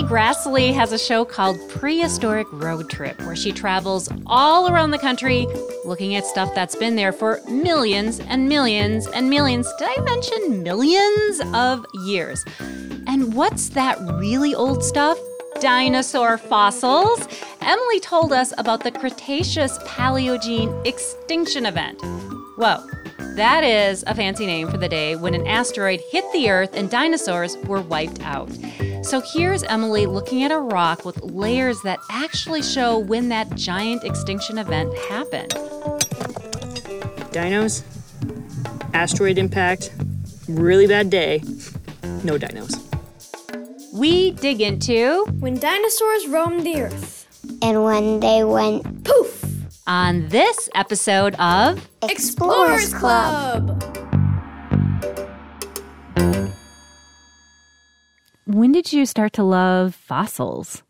Emily Grassley has a show called Prehistoric Road Trip, where she travels all around the country looking at stuff that's been there for millions and millions and millions, did I mention millions of years? And what's that really old stuff? Dinosaur fossils. Emily told us about the Cretaceous Paleogene extinction event. Whoa. That is a fancy name for the day when an asteroid hit the Earth and dinosaurs were wiped out. So here's Emily looking at a rock with layers that actually show when that giant extinction event happened. Dinos, asteroid impact, really bad day, no dinos. We dig into... when dinosaurs roamed the Earth. And when they went poof. On this episode of Explorers Club. When did you start to love fossils?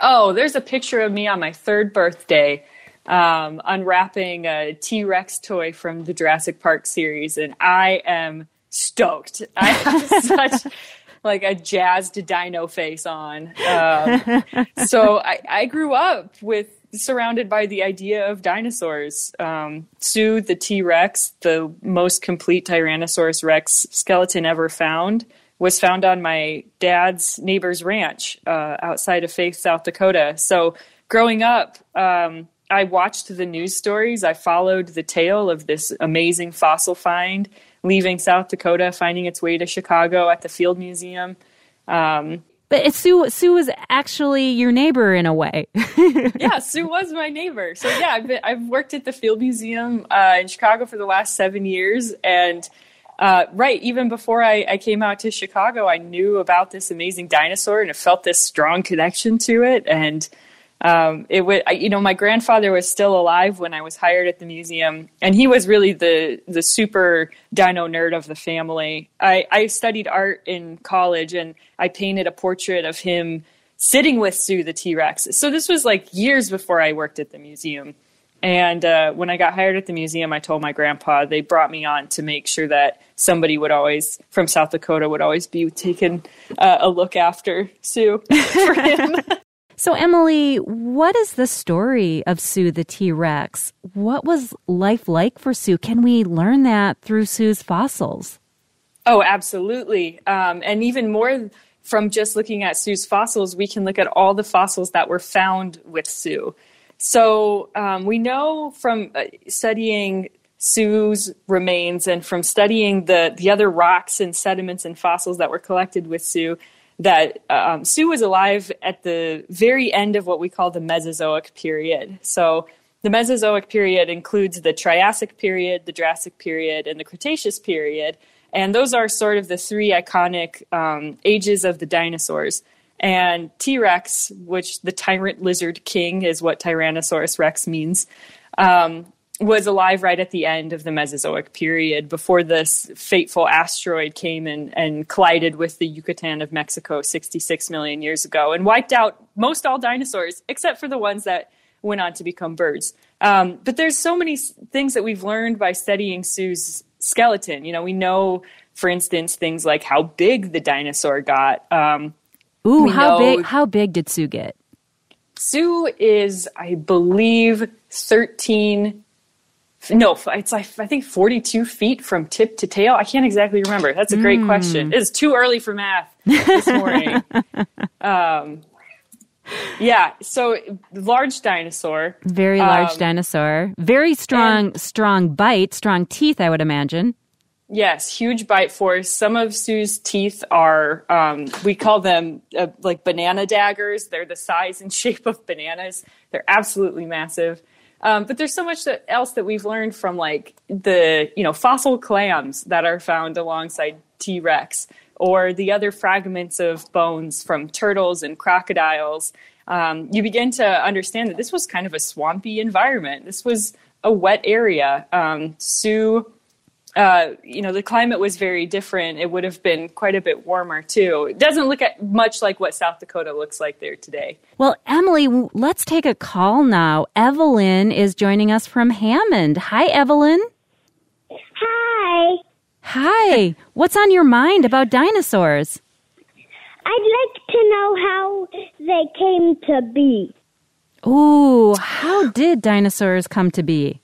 Oh, there's a picture of me on my third birthday unwrapping a T-Rex toy from the Jurassic Park series, and I am stoked. I have such... like a jazzed dino face on. So I grew up surrounded by the idea of dinosaurs. Sue, the T-Rex, the most complete Tyrannosaurus Rex skeleton ever found, was found on my dad's neighbor's ranch outside of Faith, South Dakota. So growing up, I watched the news stories. I followed the tale of this amazing fossil find, leaving South Dakota, finding its way to Chicago at the Field Museum. But Sue was actually your neighbor in a way. Yeah, Sue was my neighbor. So yeah, I've worked at the Field Museum in Chicago for the last 7 years. And even before I came out to Chicago, I knew about this amazing dinosaur and I felt this strong connection to it. And my grandfather was still alive when I was hired at the museum, and he was really the super dino nerd of the family. I studied art in college, and I painted a portrait of him sitting with Sue the T-Rex. So this was like years before I worked at the museum. And when I got hired at the museum, I told my grandpa, they brought me on to make sure that somebody from South Dakota would always be taking a look after Sue for him. So, Emily, what is the story of Sue the T-Rex? What was life like for Sue? Can we learn that through Sue's fossils? Oh, absolutely. And even more from just looking at Sue's fossils, we can look at all the fossils that were found with Sue. So we know from studying Sue's remains and from studying the other rocks and sediments and fossils that were collected with Sue that Sue was alive at the very end of what we call the Mesozoic period. So the Mesozoic period includes the Triassic period, the Jurassic period, and the Cretaceous period. And those are sort of the three iconic ages of the dinosaurs. And T-Rex, which the tyrant lizard king is what Tyrannosaurus Rex means, was alive right at the end of the Mesozoic period before this fateful asteroid came and collided with the Yucatan of Mexico 66 million years ago and wiped out most all dinosaurs, except for the ones that went on to become birds. But there's so many things that we've learned by studying Sue's skeleton. You know, we know, for instance, things like how big the dinosaur got. How big did Sue get? Sue is, I believe, 42 feet from tip to tail. I can't exactly remember. That's a great question. It's too early for math this morning. So large dinosaur. Very large dinosaur. Very strong bite, strong teeth, I would imagine. Yes, huge bite force. Some of Sue's teeth are, we call them like banana daggers. They're the size and shape of bananas. They're absolutely massive. But there's so much else that we've learned from like the, fossil clams that are found alongside T-Rex or the other fragments of bones from turtles and crocodiles. You begin to understand that this was kind of a swampy environment. This was a wet area. Sue, the climate was very different. It would have been quite a bit warmer too. It doesn't look much like what South Dakota looks like there today. Well, Emily, let's take a call now. Evelyn is joining us from Hammond. Hi, Evelyn. Hi. What's on your mind about dinosaurs? I'd like to know how they came to be. Ooh, how did dinosaurs come to be?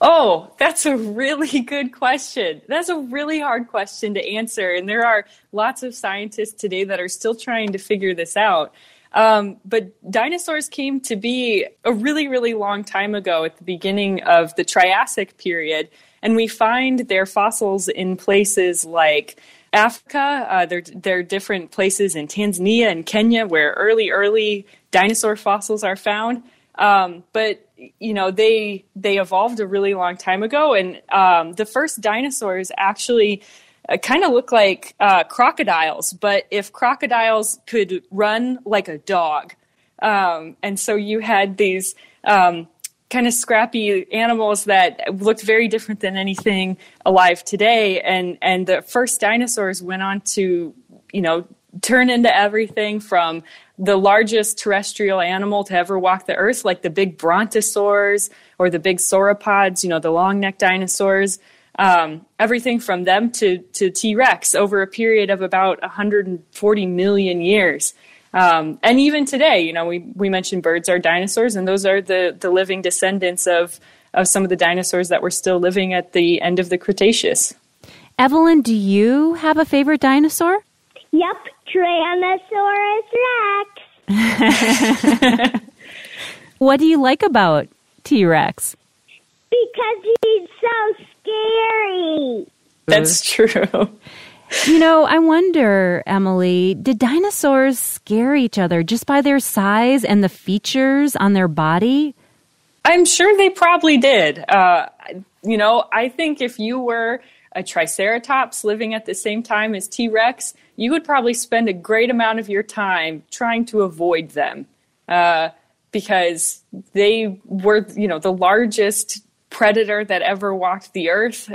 Oh, that's a really good question. That's a really hard question to answer. And there are lots of scientists today that are still trying to figure this out. But dinosaurs came to be a really, really long time ago at the beginning of the Triassic period. And we find their fossils in places like Africa. There are different places in Tanzania and Kenya where early dinosaur fossils are found. But you know, they evolved a really long time ago, and the first dinosaurs actually kind of look like crocodiles, but if crocodiles could run like a dog. And so you had these kind of scrappy animals that looked very different than anything alive today. And the first dinosaurs went on to, you know, turn into everything from the largest terrestrial animal to ever walk the earth, like the big brontosaurs or the big sauropods, you know, the long-necked dinosaurs, everything from them to T-Rex over a period of about 140 million years. And even today, you know, we mentioned birds are dinosaurs, and those are the living descendants of some of the dinosaurs that were still living at the end of the Cretaceous. Evelyn, do you have a favorite dinosaur? Yep, Tyrannosaurus Rex. What do you like about T-Rex? Because he's so scary. That's true. You know, I wonder, Emily, did dinosaurs scare each other just by their size and the features on their body? I'm sure they probably did. You know, I think if you were a Triceratops living at the same time as T-Rex, you would probably spend a great amount of your time trying to avoid them because they were, you know, the largest predator that ever walked the earth,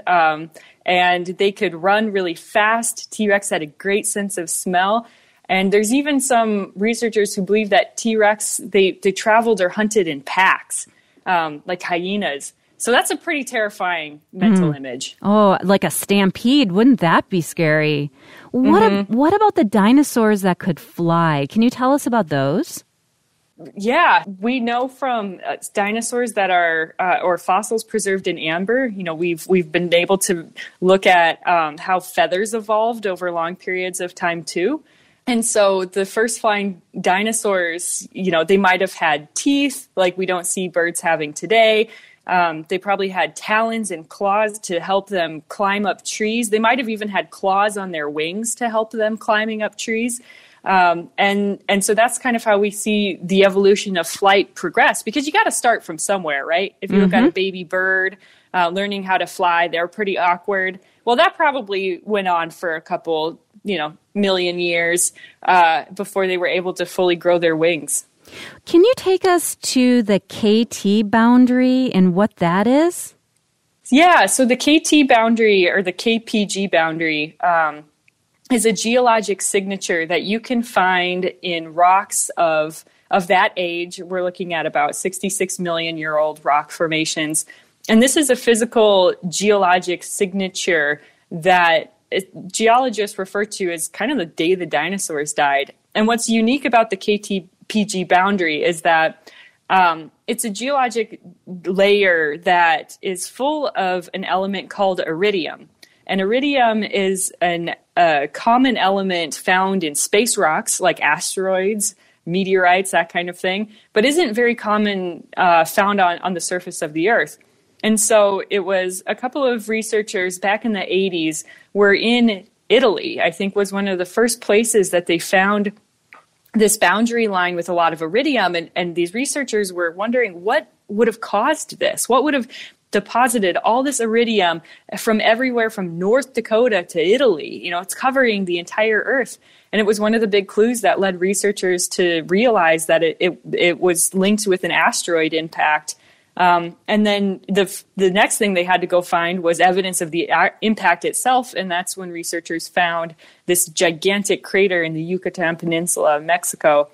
and they could run really fast. T-Rex had a great sense of smell, and there's even some researchers who believe that T-Rex, they traveled or hunted in packs, like hyenas. So that's a pretty terrifying mental image. Oh, like a stampede. Wouldn't that be scary? What about the dinosaurs that could fly? Can you tell us about those? Yeah, we know from dinosaurs that are, or fossils preserved in amber, you know, we've been able to look at how feathers evolved over long periods of time too. And so the first flying dinosaurs, you know, they might have had teeth like we don't see birds having today. They probably had talons and claws to help them climb up trees. They might have even had claws on their wings to help them climbing up trees. And so that's kind of how we see the evolution of flight progress, because you got to start from somewhere, right? If you look at a baby bird learning how to fly, they're pretty awkward. Well, that probably went on for a couple, you know, million years before they were able to fully grow their wings. Can you take us to the KT boundary and what that is? Yeah, so the KT boundary, or the KPG boundary, is a geologic signature that you can find in rocks of that age. We're looking at about 66 million year old rock formations. And this is a physical geologic signature that geologists refer to as kind of the day the dinosaurs died. And what's unique about the KT PG boundary is that it's a geologic layer that is full of an element called iridium. And iridium is a common element found in space rocks like asteroids, meteorites, that kind of thing, but isn't very common found on the surface of the Earth. And so it was a couple of researchers back in the 80s were in Italy, I think was one of the first places that they found this boundary line with a lot of iridium, and these researchers were wondering what would have caused this, what would have deposited all this iridium from everywhere from North Dakota to Italy. You know, it's covering the entire Earth. And it was one of the big clues that led researchers to realize that it was linked with an asteroid impact. And then the next thing they had to go find was evidence of the impact itself, and that's when researchers found this gigantic crater in the Yucatan Peninsula, Mexico,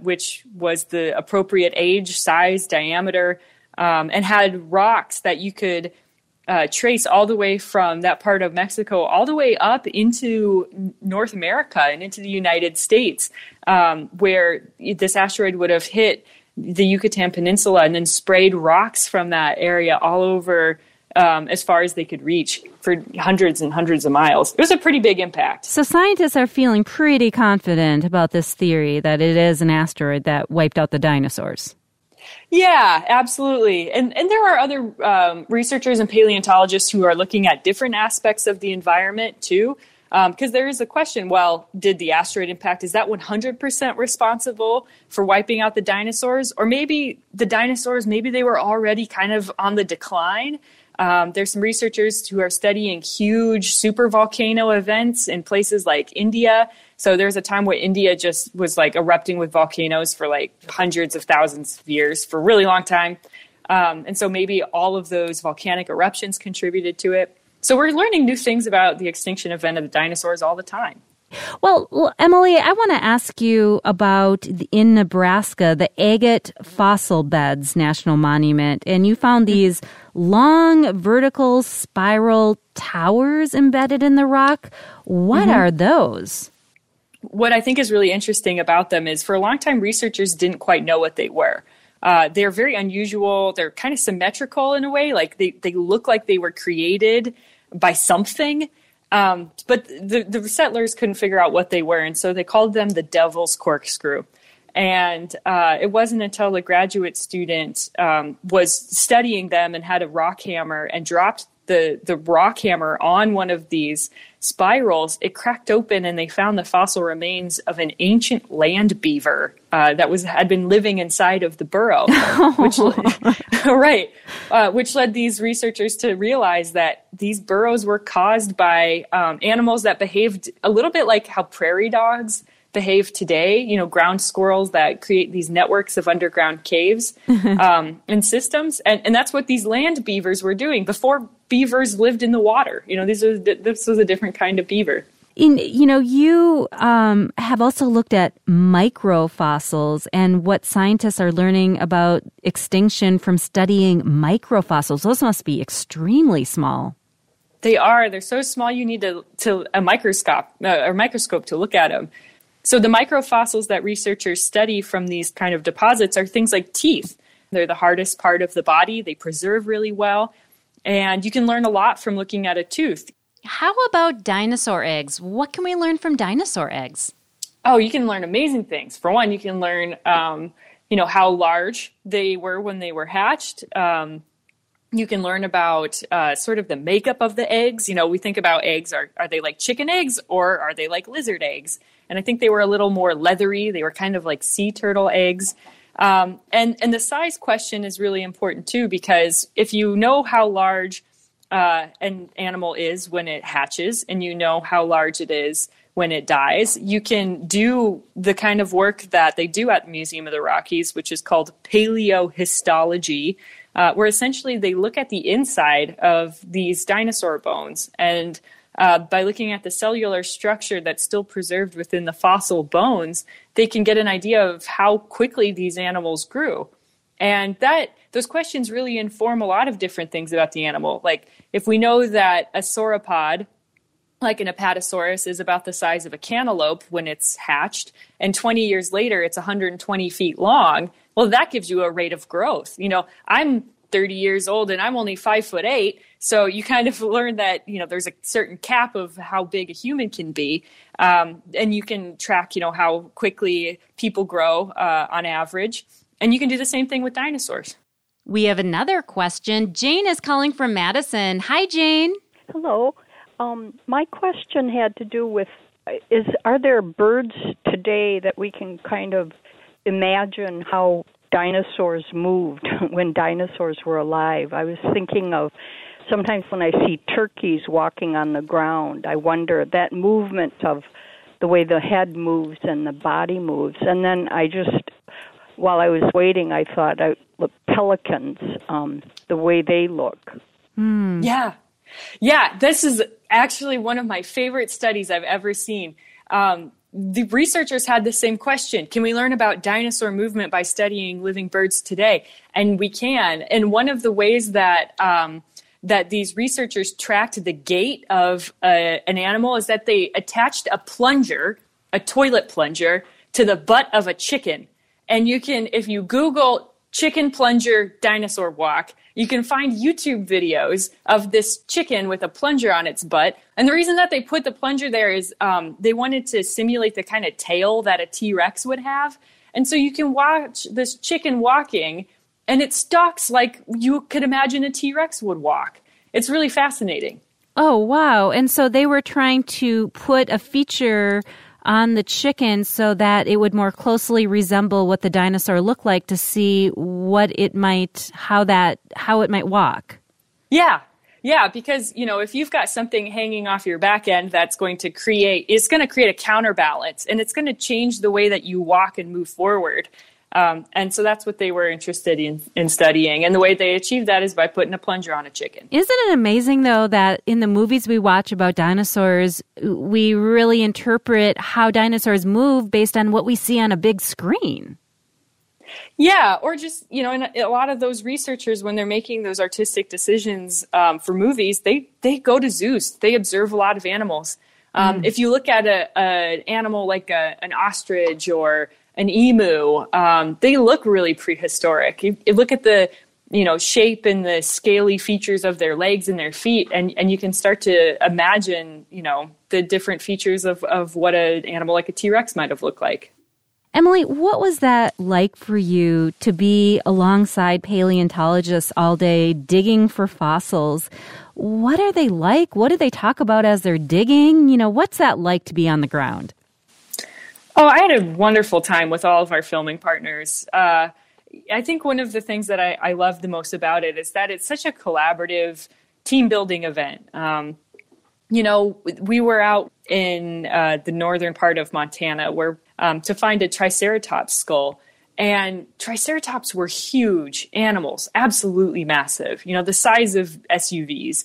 which was the appropriate age, size, diameter, and had rocks that you could trace all the way from that part of Mexico all the way up into North America and into the United States, where this asteroid would have hit the Yucatan Peninsula and then sprayed rocks from that area all over as far as they could reach for hundreds and hundreds of miles. It was a pretty big impact. So scientists are feeling pretty confident about this theory that it is an asteroid that wiped out the dinosaurs. Yeah, absolutely. And there are other researchers and paleontologists who are looking at different aspects of the environment, too, because there is a question, well, did the asteroid impact, is that 100% responsible for wiping out the dinosaurs? Or maybe the dinosaurs, maybe they were already kind of on the decline. There's some researchers who are studying huge supervolcano events in places like India. So there's a time where India just was like erupting with volcanoes for like hundreds of thousands of years for a really long time. And so maybe all of those volcanic eruptions contributed to it. So we're learning new things about the extinction event of the dinosaurs all the time. Well, Emily, I want to ask you about, in Nebraska, the Agate Fossil Beds National Monument. And you found these long vertical spiral towers embedded in the rock. What are those? What I think is really interesting about them is for a long time, researchers didn't quite know what they were. They're very unusual. They're kind of symmetrical in a way. Like they look like they were created by something. But the settlers couldn't figure out what they were, and so they called them the Devil's Corkscrew. And it wasn't until a graduate student was studying them and had a rock hammer and dropped the rock hammer on one of these spirals, it cracked open and they found the fossil remains of an ancient land beaver that had been living inside of the burrow, which led these researchers to realize that these burrows were caused by animals that behaved a little bit like how prairie dogs behave today, you know, ground squirrels that create these networks of underground caves and systems. And that's what these land beavers were doing before beavers lived in the water. You know, this was a different kind of beaver. You have also looked at microfossils and what scientists are learning about extinction from studying microfossils. Those must be extremely small. They are. They're so small you need a microscope to look at them. So the microfossils that researchers study from these kind of deposits are things like teeth. They're the hardest part of the body. They preserve really well. And you can learn a lot from looking at a tooth. How about dinosaur eggs? What can we learn from dinosaur eggs? Oh, you can learn amazing things. For one, you can learn, how large they were when they were hatched. You can learn about sort of the makeup of the eggs. You know, we think about eggs. Are they like chicken eggs or are they like lizard eggs? And I think they were a little more leathery. They were kind of like sea turtle eggs. And the size question is really important, too, because if you know how large an animal is when it hatches and you know how large it is when it dies, you can do the kind of work that they do at the Museum of the Rockies, which is called paleohistology, where essentially they look at the inside of these dinosaur bones and by looking at the cellular structure that's still preserved within the fossil bones, they can get an idea of how quickly these animals grew. And those questions really inform a lot of different things about the animal. Like if we know that a sauropod, like an Apatosaurus, is about the size of a cantaloupe when it's hatched, and 20 years later it's 120 feet long, well, that gives you a rate of growth. You know, I'm 30 years old and I'm only 5'8". So you kind of learn that, you know, there's a certain cap of how big a human can be. And you can track, you know, how quickly people grow on average. And you can do the same thing with dinosaurs. We have another question. Jane is calling from Madison. Hi, Jane. Hello. My question had to do with, are there birds today that we can kind of imagine how dinosaurs moved when dinosaurs were alive? I was thinking of sometimes when I see turkeys walking on the ground, I wonder that movement of the way the head moves and the body moves. And then I just, while I was waiting, I thought, look, pelicans, the way they look. Mm. Yeah, this is actually one of my favorite studies I've ever seen. The researchers had the same question. Can we learn about dinosaur movement by studying living birds today? And we can. And one of the ways that that these researchers tracked the gait of an animal is that they attached a plunger, a toilet plunger, to the butt of a chicken. And you can, if you Google chicken plunger dinosaur walk, you can find YouTube videos of this chicken with a plunger on its butt. And the reason that they put the plunger there is they wanted to simulate the kind of tail that a T-Rex would have. And so you can watch this chicken walking, and it stalks like you could imagine a T-Rex would walk. It's really fascinating. Oh, wow. And so they were trying to put a feature on the chicken so that it would more closely resemble what the dinosaur looked like to see what it might, how it might walk. Yeah, because, you know, if you've got something hanging off your back end, that's going to create, it's going to create a counterbalance, and it's going to change the way that you walk and move forward. And so that's what they were interested in studying. And the way they achieved that is by putting a plunger on a chicken. Isn't it amazing, though, that in the movies we watch about dinosaurs, we really interpret how dinosaurs move based on what we see on a big screen? Yeah, or just, you know, and a lot of those researchers, when they're making those artistic decisions for movies, they go to zoos. They observe a lot of animals. If you look at an animal like an ostrich or an emu, they look really prehistoric. You look at the, you know, shape and the scaly features of their legs and their feet, and you can start to imagine, you know, the different features of what an animal like a T-Rex might have looked like. Emily, what was that like for you to be alongside paleontologists all day digging for fossils? What are they like? What do they talk about as they're digging? You know, what's that like to be on the ground? Oh, I had a wonderful time with all of our filming partners. I think one of the things that I love the most about it is that it's such a collaborative team-building event. You know, we were out in the northern part of Montana where to find a Triceratops skull. And Triceratops were huge animals, absolutely massive, you know, the size of SUVs.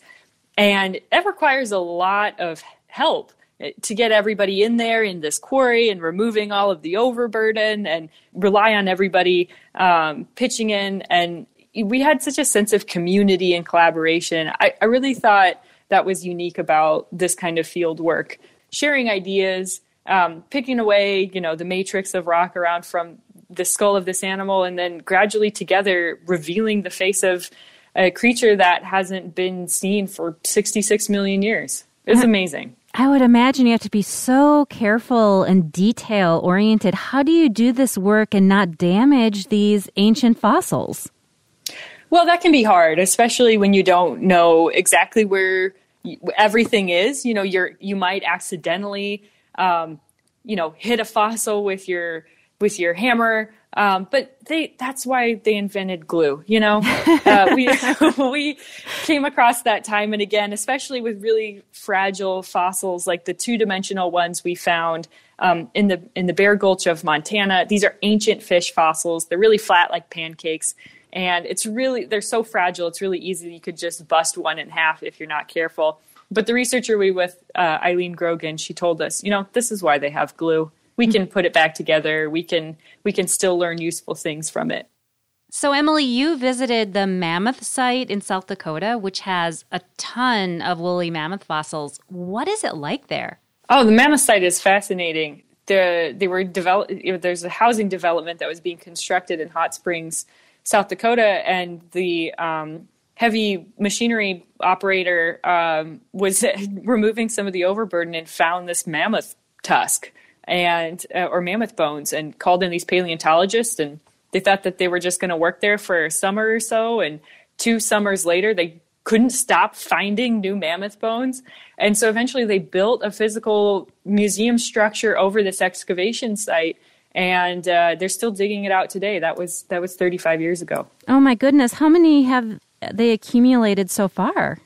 And that requires a lot of help to get everybody in there in this quarry and removing all of the overburden and rely on everybody pitching in. And we had such a sense of community and collaboration. I really thought that was unique about this kind of field work, sharing ideas, picking away, you know, the matrix of rock around from the skull of this animal, and then gradually together revealing the face of a creature that hasn't been seen for 66 million years. It's amazing. I would imagine you have to be so careful and detail-oriented. How do you do this work and not damage these ancient fossils? Well, that can be hard, especially when you don't know exactly where everything is. You know, you might accidentally, you know, hit a fossil with your hammer. But that's why they invented glue, you know. We came across that time and again, especially with really fragile fossils like the two-dimensional ones we found in the Bear Gulch of Montana. These are ancient fish fossils. They're really flat like pancakes. And they're so fragile, it's really easy. You could just bust one in half if you're not careful. But the researcher we with, Eileen Grogan, she told us, you know, this is why they have glue. We can put it back together. We can still learn useful things from it. So, Emily, you visited the Mammoth Site in South Dakota, which has a ton of woolly mammoth fossils. What is it like there? Oh, the Mammoth Site is fascinating. There's a housing development that was being constructed in Hot Springs, South Dakota, and the heavy machinery operator was removing some of the overburden and found this mammoth tusk or mammoth bones, and called in these paleontologists, and they thought that they were just going to work there for a summer or so. And 2 summers later, they couldn't stop finding new mammoth bones. And so eventually they built a physical museum structure over this excavation site. And they're still digging it out today. That was 35 years ago. Oh, my goodness. How many have they accumulated so far?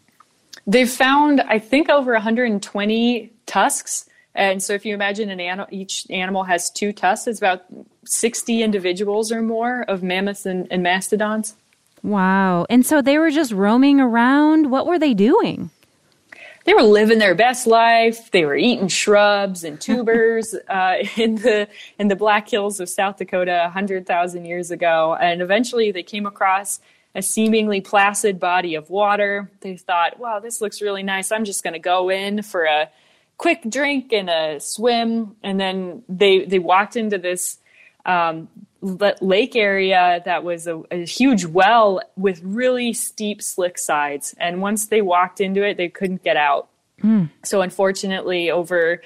They've found, I think, over 120 tusks. And so if you imagine each animal has 2 tusks, it's about 60 individuals or more of mammoths and mastodons. Wow. And so they were just roaming around. What were they doing? They were living their best life. They were eating shrubs and tubers in the Black Hills of South Dakota 100,000 years ago. And eventually they came across a seemingly placid body of water. They thought, wow, this looks really nice. I'm just going to go in for a quick drink and a swim. And then they walked into this lake area that was a huge well with really steep, slick sides. And once they walked into it, they couldn't get out. Mm. So unfortunately, over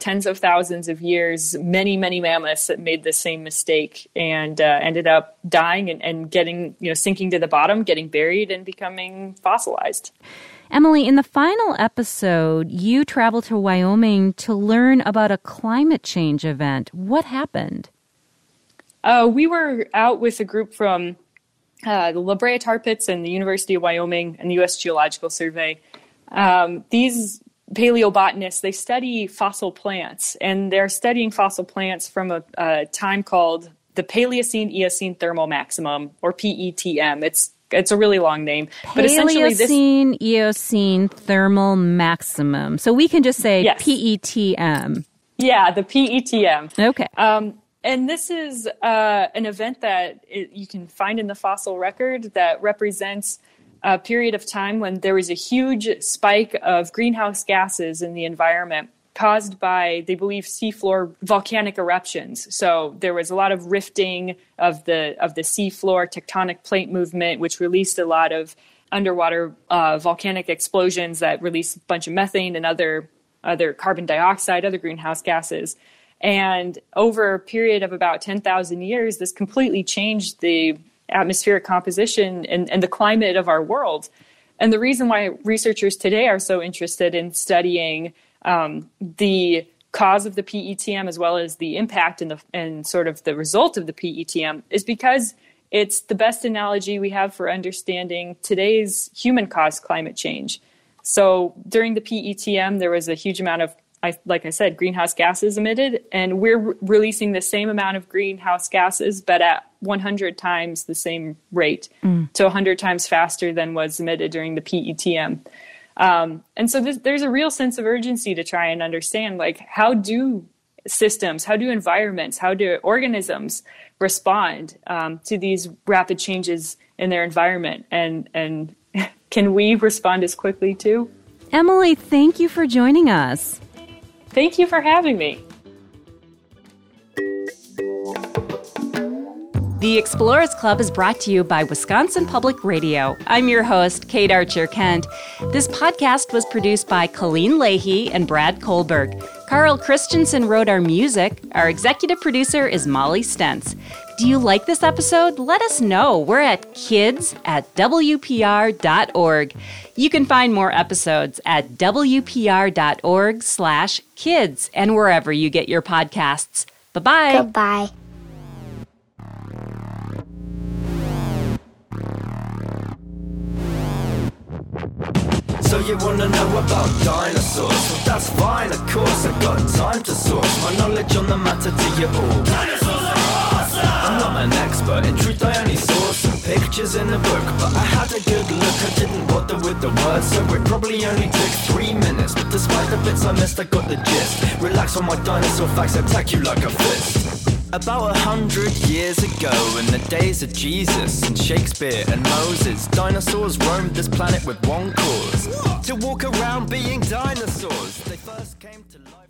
tens of thousands of years, many mammoths that made the same mistake and ended up dying and getting sinking to the bottom, getting buried, and becoming fossilized. Emily, in the final episode, you traveled to Wyoming to learn about a climate change event. What happened? We were out with a group from the La Brea Tar Pits and the University of Wyoming and the U.S. Geological Survey. These paleobotanists, they study fossil plants, and they're studying fossil plants from a time called the Paleocene-Eocene Thermal Maximum, or PETM. It's a really long name. But essentially Paleocene-Eocene Thermal Maximum. So we can just say yes. PETM. Yeah, the PETM. Okay. And this is an event that you can find in the fossil record that represents a period of time when there was a huge spike of greenhouse gases in the environment caused by, they believe, seafloor volcanic eruptions. So there was a lot of rifting of the seafloor, tectonic plate movement, which released a lot of underwater volcanic explosions that released a bunch of methane and other carbon dioxide, other greenhouse gases. And over a period of about 10,000 years, this completely changed the atmospheric composition and the climate of our world. And the reason why researchers today are so interested in studying the cause of the PETM as well as the impact and sort of the result of the PETM is because it's the best analogy we have for understanding today's human-caused climate change. So during the PETM, there was a huge amount of, like I said, greenhouse gases emitted, and we're releasing the same amount of greenhouse gases, but at 100 times the same rate, so 100 times faster than was emitted during the PETM. And so there's a real sense of urgency to try and understand, like, how do systems, how do environments, how do organisms respond to these rapid changes in their environment? And can we respond as quickly too? Emily, thank you for joining us. Thank you for having me. The Explorers Club is brought to you by Wisconsin Public Radio. I'm your host, Kate Archer-Kent. This podcast was produced by Colleen Leahy and Brad Kohlberg. Carl Christensen wrote our music. Our executive producer is Molly Stentz. Do you like this episode? Let us know. We're at kids@wpr.org. You can find more episodes at wpr.org/kids and wherever you get your podcasts. Bye-bye. Goodbye. So you wanna know about dinosaurs? Well, that's fine, of course, I've got time to source my knowledge on the matter to you all. Dinosaurs are awesome! I'm not an expert, in truth I only saw some pictures in the book, but I had a good look, I didn't bother with the words, so it probably only took 3 minutes, but despite the bits I missed, I got the gist. Relax on my dinosaur facts, attack you like a fist. About 100 years ago, in the days of Jesus and Shakespeare and Moses, dinosaurs roamed this planet with one cause: to walk around being dinosaurs. They first came to life.